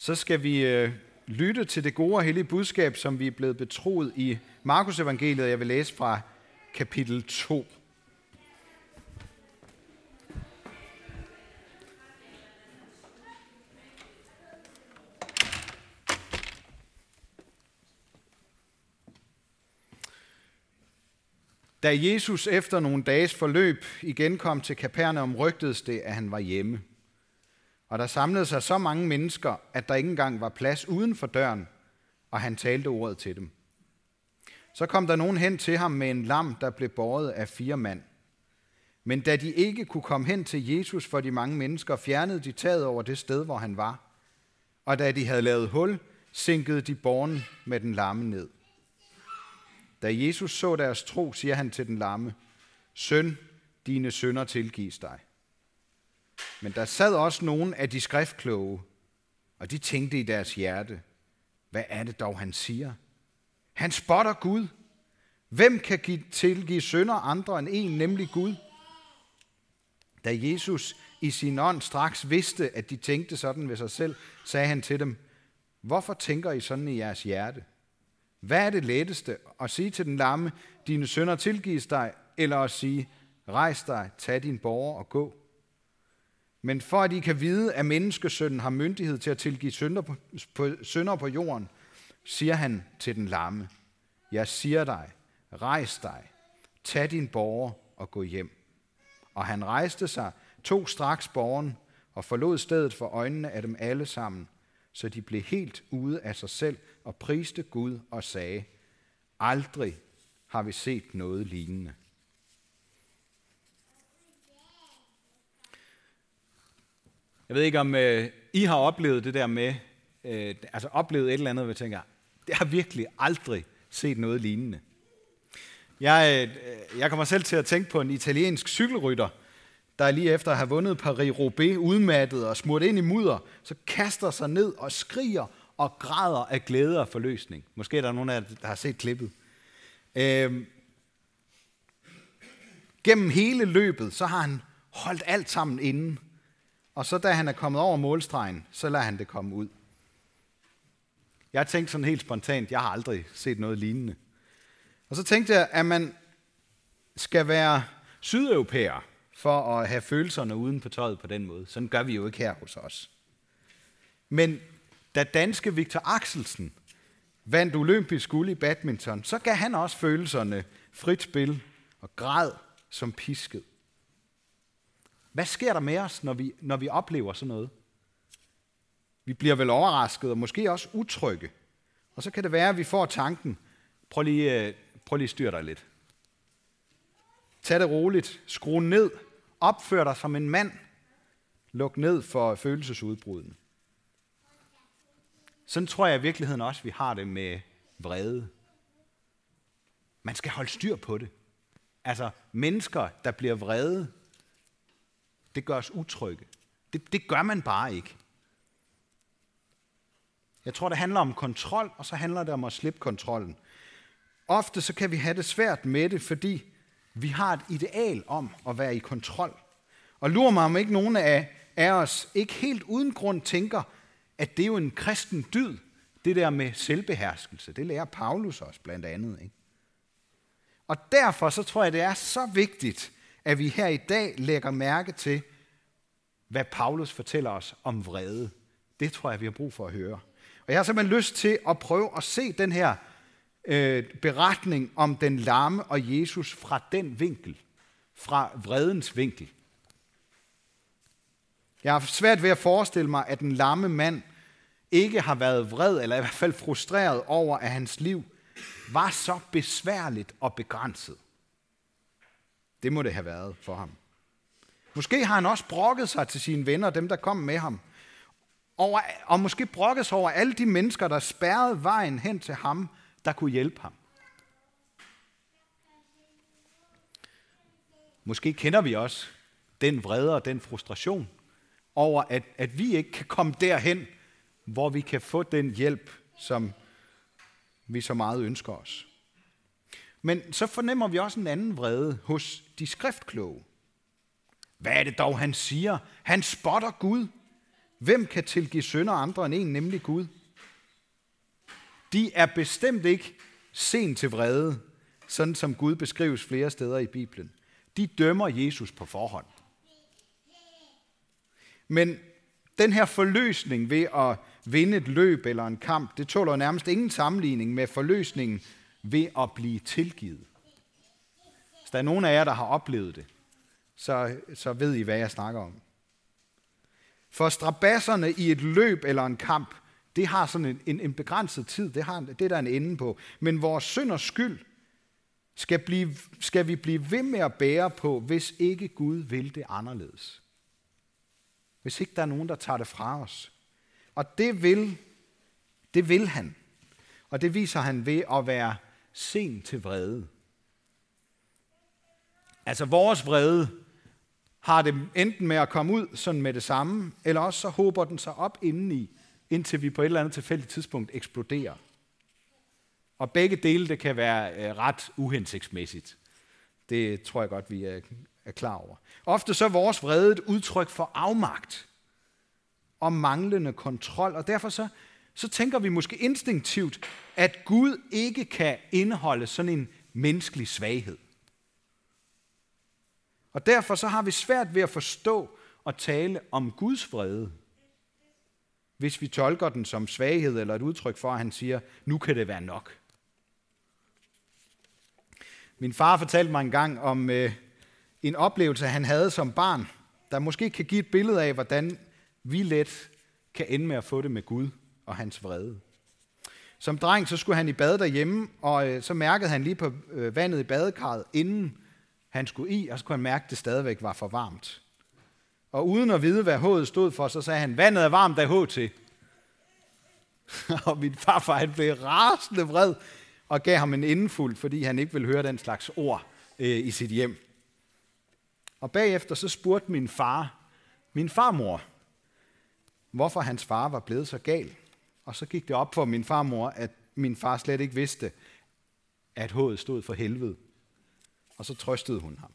så skal vi lytte til det gode og hellige budskab, som vi er blevet betroet i Markus evangeliet. Jeg vil læse fra kapitel 2. Da Jesus efter nogle dages forløb igen kom til Kapernaum, rygtedes det, at han var hjemme. Og der samlede sig så mange mennesker, at der ikke engang var plads uden for døren, og han talte ordet til dem. Så kom der nogen hen til ham med en lam, der blev båret af 4 mand. Men da de ikke kunne komme hen til Jesus for de mange mennesker, fjernede de taget over det sted, hvor han var. Og da de havde lavet hul, sænkede de båren med den lamme ned. Da Jesus så deres tro, siger han til den lamme: Søn, dine synder tilgives dig. Men der sad også nogen af de skriftkloge, og de tænkte i deres hjerte: Hvad er det dog, han siger? Han spotter Gud. Hvem kan tilgive synder andre end en, nemlig Gud? Da Jesus i sin ånd straks vidste, at de tænkte sådan ved sig selv, sagde han til dem: Hvorfor tænker I sådan i jeres hjerte? Hvad er det letteste, at sige til den lamme: Dine synder tilgives dig, eller at sige: Rejs dig, tag din borger og gå? Men for at I kan vide, at menneskesønnen har myndighed til at tilgive synder på jorden, siger han til den lamme: Jeg siger dig, rejs dig, tag din borger og gå hjem. Og han rejste sig, tog straks borgeren og forlod stedet for øjnene af dem alle sammen, så de blev helt ude af sig selv og priste Gud og sagde: Aldrig har vi set noget lignende. Jeg ved ikke, om I har oplevet det der med, oplevet et eller andet, hvor jeg tænker, det har virkelig aldrig set noget lignende. Jeg kommer selv til at tænke på en italiensk cykelrytter, der lige efter at have vundet Paris-Roubaix, udmattet og smurt ind i mudder, så kaster sig ned og skriger og græder af glæde og forløsning. Måske er der nogen af jer, der har set klippet. Gennem hele løbet, så har han holdt alt sammen inden. Og så da han er kommet over målstregen, så lader han det komme ud. Jeg tænkte sådan helt spontant, jeg har aldrig set noget lignende. Og så tænkte jeg, at man skal være sydeuropæer for at have følelserne uden på tøjet på den måde. Sådan gør vi jo ikke her hos os. Men da danske Victor Axelsen vandt olympisk guld i badminton, så gav han også følelserne frit spil og græd som pisket. Hvad sker der med os, når vi oplever sådan noget? Vi bliver vel overrasket og måske også utrygge. Og så kan det være, at vi får tanken: prøv lige styr dig lidt. Tag det roligt, skru ned, opfør dig som en mand, luk ned for følelsesudbrudene. Sådan tror jeg i virkeligheden også, vi har det med vrede. Man skal holde styr på det. Altså, mennesker, der bliver vrede, det gør os utrygge. Det gør man bare ikke. Jeg tror, det handler om kontrol, og så handler det om at slippe kontrollen. Ofte så kan vi have det svært med det, fordi vi har et ideal om at være i kontrol. Og lurer mig, om ikke nogen af os ikke helt uden grund tænker, at det er jo en kristen dyd, det der med selvbeherskelse. Det lærer Paulus også blandt andet, ikke? Og derfor så tror jeg, det er så vigtigt, at vi her i dag lægger mærke til, hvad Paulus fortæller os om vrede. Det tror jeg, vi har brug for at høre. Og jeg har simpelthen lyst til at prøve at se den her beretning om den lamme og Jesus fra den vinkel, fra vredens vinkel. Jeg har svært ved at forestille mig, at den lamme mand ikke har været vred, eller i hvert fald frustreret over, at hans liv var så besværligt og begrænset. Det må det have været for ham. Måske har han også brokket sig til sine venner, dem der kom med ham, og måske brokket sig over alle de mennesker, der spærrede vejen hen til ham, der kunne hjælpe ham. Måske kender vi også den vrede og den frustration over, at vi ikke kan komme derhen, hvor vi kan få den hjælp, som vi så meget ønsker os. Men så fornemmer vi også en anden vrede hos de skriftkloge. Hvad er det dog, han siger? Han spotter Gud. Hvem kan tilgive synder andre end en, nemlig Gud? De er bestemt ikke sent til vrede, sådan som Gud beskrives flere steder i Bibelen. De dømmer Jesus på forhånd. Men den her forløsning ved at vinde et løb eller en kamp, det tåler nærmest ingen sammenligning med forløsningen ved at blive tilgivet. Hvis der er nogen af jer, der har oplevet det, så ved I, hvad jeg snakker om. For strabasserne i et løb eller en kamp, det har sådan en begrænset tid, det er der en ende på. Men vores synd og skyld skal vi blive ved med at bære på, hvis ikke Gud vil det anderledes. Hvis ikke der er nogen, der tager det fra os. Og det vil han. Og det viser han ved at være sen til vrede. Altså vores vrede har det enten med at komme ud sådan med det samme, eller også så hober den sig op indeni, indtil vi på et eller andet tilfældigt tidspunkt eksploderer. Og begge dele, det kan være ret uhensigtsmæssigt. Det tror jeg godt, vi er klar over. Ofte så er vores vrede et udtryk for afmagt og manglende kontrol, og derfor så tænker vi måske instinktivt, at Gud ikke kan indeholde sådan en menneskelig svaghed. Og derfor så har vi svært ved at forstå og tale om Guds vrede, hvis vi tolker den som svaghed eller et udtryk for, at han siger, nu kan det være nok. Min far fortalte mig engang om en oplevelse, han havde som barn, der måske kan give et billede af, hvordan vi let kan ende med at få det med Gud og hans vrede. Som dreng, så skulle han i bad derhjemme, og så mærkede han lige på vandet i badekarret, inden han skulle i, og så kunne han mærke, at det stadigvæk var for varmt. Og uden at vide, hvad H'et stod for, så sagde han, vandet er varmt, der er H til. Og min farfar, han blev rasende vred og gav ham en indefuld, fordi han ikke ville høre den slags ord i sit hjem. Og bagefter så spurgte min farmor, hvorfor hans far var blevet så gal. Og så gik det op for min farmor, at min far slet ikke vidste, at H'et stod for helvede. Og så trøstede hun ham.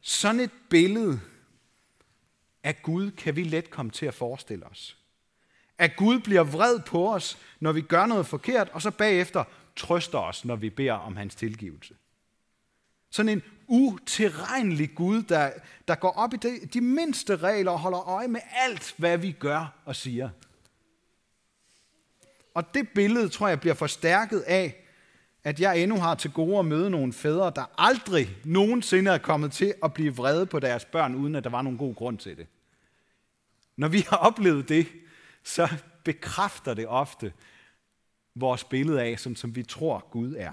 Sådan et billede af Gud kan vi let komme til at forestille os. At Gud bliver vred på os, når vi gør noget forkert, og så bagefter trøster os, når vi beder om hans tilgivelse. Sådan en utilregnelig Gud, der går op i de mindste regler og holder øje med alt, hvad vi gør og siger. Og det billede, tror jeg, bliver forstærket af, at jeg endnu har til gode at møde nogle fædre, der aldrig nogensinde er kommet til at blive vrede på deres børn, uden at der var nogen god grund til det. Når vi har oplevet det, så bekræfter det ofte vores billede af, som vi tror Gud er.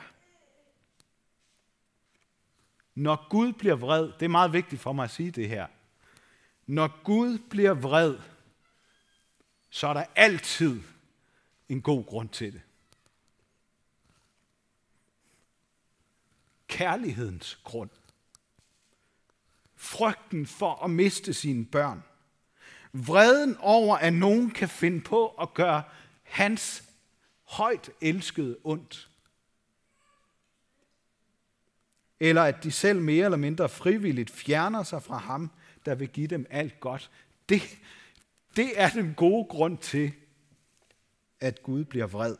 Når Gud bliver vred, det er meget vigtigt for mig at sige det her, når Gud bliver vred, så er der altid en god grund til det. Kærlighedens grund. Frygten for at miste sine børn. Vreden over, at nogen kan finde på at gøre hans højt elskede ondt. Eller at de selv mere eller mindre frivilligt fjerner sig fra ham, der vil give dem alt godt. Det er den gode grund til, at Gud bliver vred.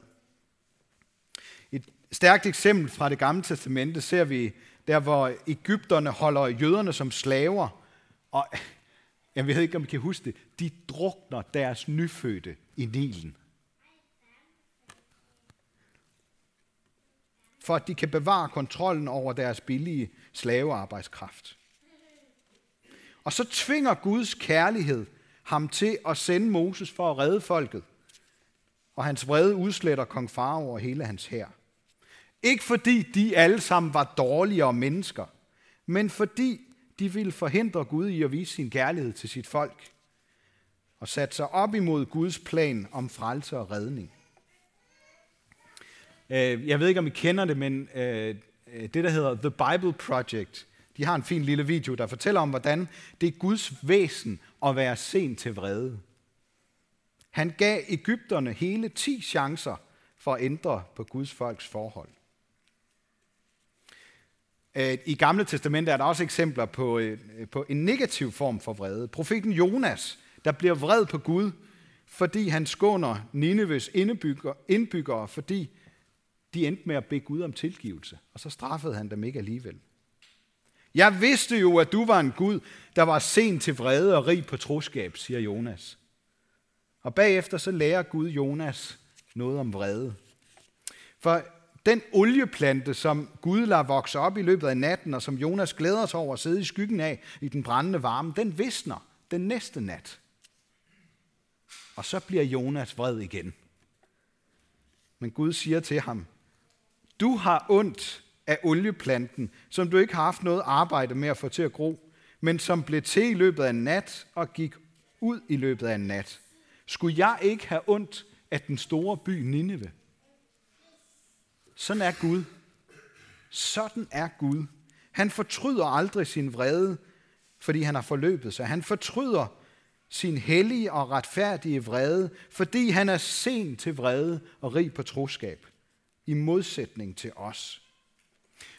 Stærkt eksempel fra det gamle testamente ser vi der, hvor egypterne holder jøderne som slaver, og jeg ved ikke, om I kan huske det, de drukner deres nyfødte i Nilen. For at de kan bevare kontrollen over deres billige slavearbejdskraft. Og så tvinger Guds kærlighed ham til at sende Moses for at redde folket, og hans vrede udsletter kong Farao over hele hans hær. Ikke fordi de alle sammen var dårligere mennesker, men fordi de ville forhindre Gud i at vise sin kærlighed til sit folk og satte sig op imod Guds plan om frelse og redning. Jeg ved ikke, om I kender det, men det, der hedder The Bible Project, de har en fin lille video, der fortæller om, hvordan det er Guds væsen at være sen til vrede. Han gav egypterne hele 10 chancer for at ændre på Guds folks forhold. I Gamle Testamente er der også eksempler på en negativ form for vrede. Profeten Jonas, der bliver vred på Gud, fordi han skåner Nineves indbyggere, fordi de endte med at bede Gud om tilgivelse, og så straffede han dem ikke alligevel. Jeg vidste jo, at du var en Gud, der var sent til vrede og rig på troskab, siger Jonas. Og bagefter så lærer Gud Jonas noget om vrede. For den olieplante, som Gud lader vokse op i løbet af natten, og som Jonas glæder sig over at sidde i skyggen af i den brændende varme, den visner den næste nat. Og så bliver Jonas vred igen. Men Gud siger til ham, du har ondt af olieplanten, som du ikke har haft noget arbejde med at få til at gro, men som blev til i løbet af en nat og gik ud i løbet af en nat. Skulle jeg ikke have ondt af den store by Nineve? Sådan er Gud. Sådan er Gud. Han fortryder aldrig sin vrede, fordi han har forløbet sig. Han fortryder sin hellige og retfærdige vrede, fordi han er sen til vrede og rig på troskab, i modsætning til os.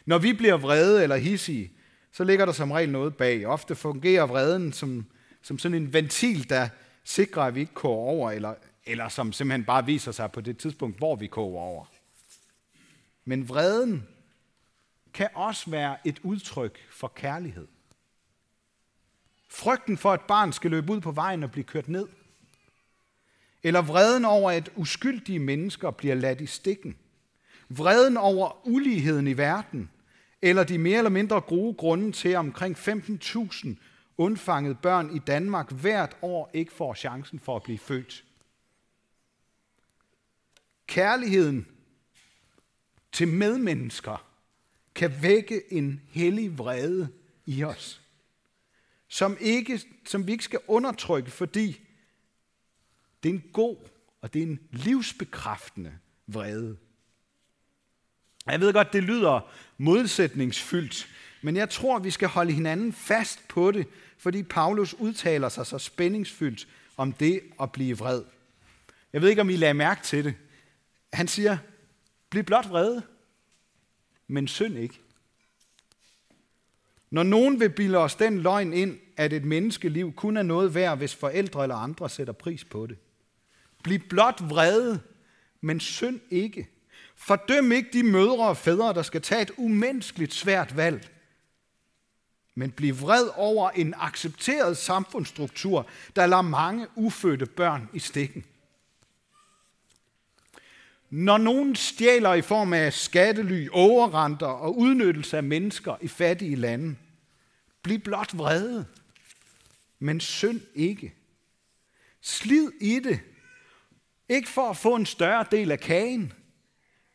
Når vi bliver vrede eller hidsige, så ligger der som regel noget bag. Ofte fungerer vreden som sådan en ventil, der sikrer, at vi ikke koger over, eller som simpelthen bare viser sig på det tidspunkt, hvor vi koger over. Men vreden kan også være et udtryk for kærlighed. Frygten for, at et barn skal løbe ud på vejen og blive kørt ned. Eller vreden over, at uskyldige mennesker bliver ladt i stikken. Vreden over uligheden i verden. Eller de mere eller mindre gode grunde til, omkring 15.000 undfangede børn i Danmark hvert år ikke får chancen for at blive født. Kærligheden til medmennesker kan vække en hellig vrede i os, som vi ikke skal undertrykke, fordi det er en god og det er en livsbekræftende vrede. Jeg ved godt, det lyder modsætningsfyldt, men jeg tror, vi skal holde hinanden fast på det, fordi Paulus udtaler sig så spændingsfyldt om det at blive vred. Jeg ved ikke, om I lagde mærke til det. Han siger, bliv blot vrede, men synd ikke. Når nogen vil bilde os den løgn ind, at et menneskeliv kun er noget værd, hvis forældre eller andre sætter pris på det. Bliv blot vrede, men synd ikke. Fordøm ikke de mødre og fædre, der skal tage et umenneskeligt svært valg. Men bliv vred over en accepteret samfundsstruktur, der lader mange ufødte børn i stikken. Når nogen stjæler i form af skattely, overrenter og udnyttelse af mennesker i fattige lande, bliv blot vrede, men synd ikke. Slid i det, ikke for at få en større del af kagen,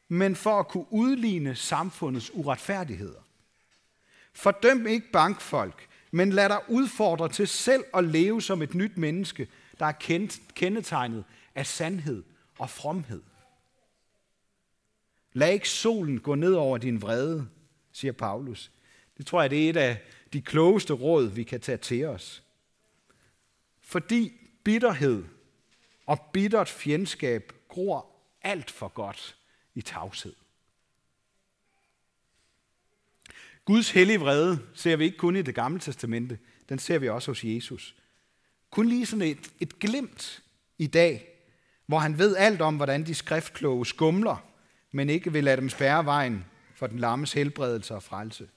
men for at kunne udligne samfundets uretfærdigheder. Fordøm ikke bankfolk, men lad dig udfordre til selv at leve som et nyt menneske, der er kendetegnet af sandhed og fromhed. Lad ikke solen gå ned over din vrede, siger Paulus. Det tror jeg, det er et af de klogeste råd, vi kan tage til os. Fordi bitterhed og bittert fjendskab gror alt for godt i tavshed. Guds hellige vrede ser vi ikke kun i Det Gamle Testamente, den ser vi også hos Jesus. Kun lige sådan et glimt i dag, hvor han ved alt om, hvordan de skriftkloge skumler, men ikke vil lade dem spærre vejen for den lammes helbredelse og frelse.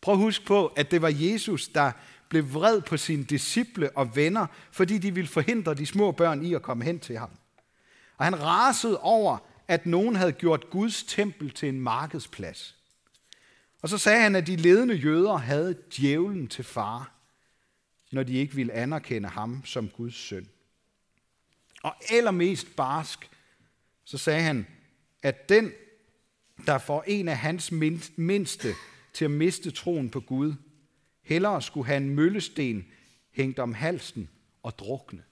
Prøv at huske på, at det var Jesus, der blev vred på sine disciple og venner, fordi de ville forhindre de små børn i at komme hen til ham. Og han rasede over, at nogen havde gjort Guds tempel til en markedsplads. Og så sagde han, at de ledende jøder havde djævlen til fare, når de ikke ville anerkende ham som Guds søn. Og allermest barsk, så sagde han, at den, der får en af hans mindste til at miste troen på Gud, hellere skulle have en møllesten hængt om halsen og drukne.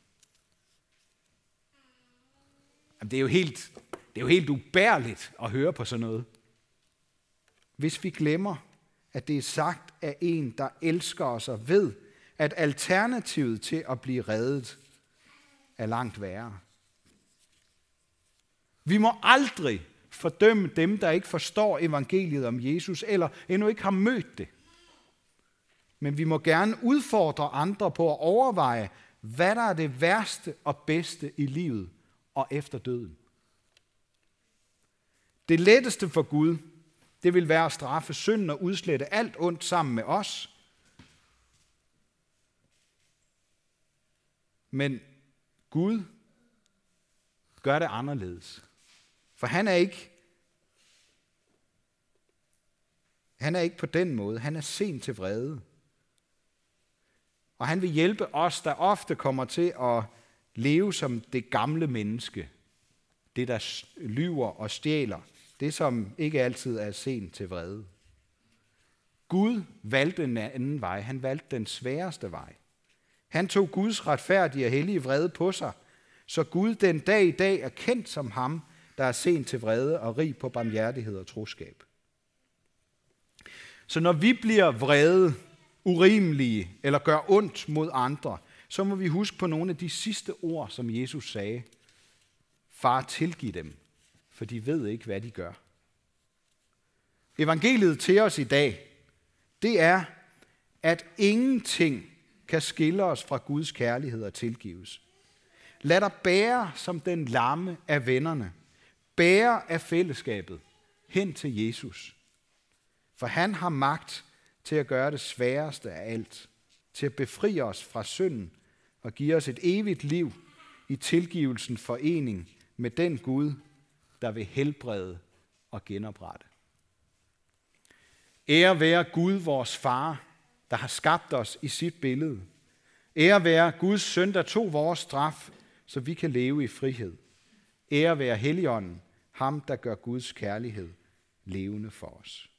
Jamen, det er jo helt ubærligt at høre på sådan noget. Hvis vi glemmer, at det er sagt af en, der elsker os og ved, at alternativet til at blive reddet er langt værre. Vi må aldrig fordømme dem, der ikke forstår evangeliet om Jesus, eller endnu ikke har mødt det. Men vi må gerne udfordre andre på at overveje, Hvad der er det værste og bedste i livet og efter døden? Det letteste for Gud, det vil være at straffe synden og udslette alt ondt sammen med os. Men Gud gør det anderledes. For han er ikke på den måde. Han er sent til vrede. Og han vil hjælpe os, der ofte kommer til at leve som det gamle menneske. Det, der lyver og stjæler. Det, som ikke altid er sent til vrede. Gud valgte en anden vej. Han valgte den sværeste vej. Han tog Guds retfærdige og hellige vrede på sig, så Gud den dag i dag er kendt som ham, der er sent til vrede og rig på barmhjertighed og troskab. Så når vi bliver vrede, urimelige eller gør ondt mod andre, så må vi huske på nogle af de sidste ord, som Jesus sagde. Far, tilgiv dem, for de ved ikke, hvad de gør. Evangeliet til os i dag, det er, at ingenting kan skille os fra Guds kærlighed og tilgives. Lad dig bære som den lamme af vennerne, bære af fællesskabet hen til Jesus. For han har magt til at gøre det sværeste af alt, til at befri os fra synden og give os et evigt liv i tilgivelsen forening med den Gud, der vil helbrede og genoprette. Ære være Gud, vores far, der har skabt os i sit billede. Ære være Guds søn, der tog vores straf, så vi kan leve i frihed. Ære være Helligånden, ham der gør Guds kærlighed levende for os.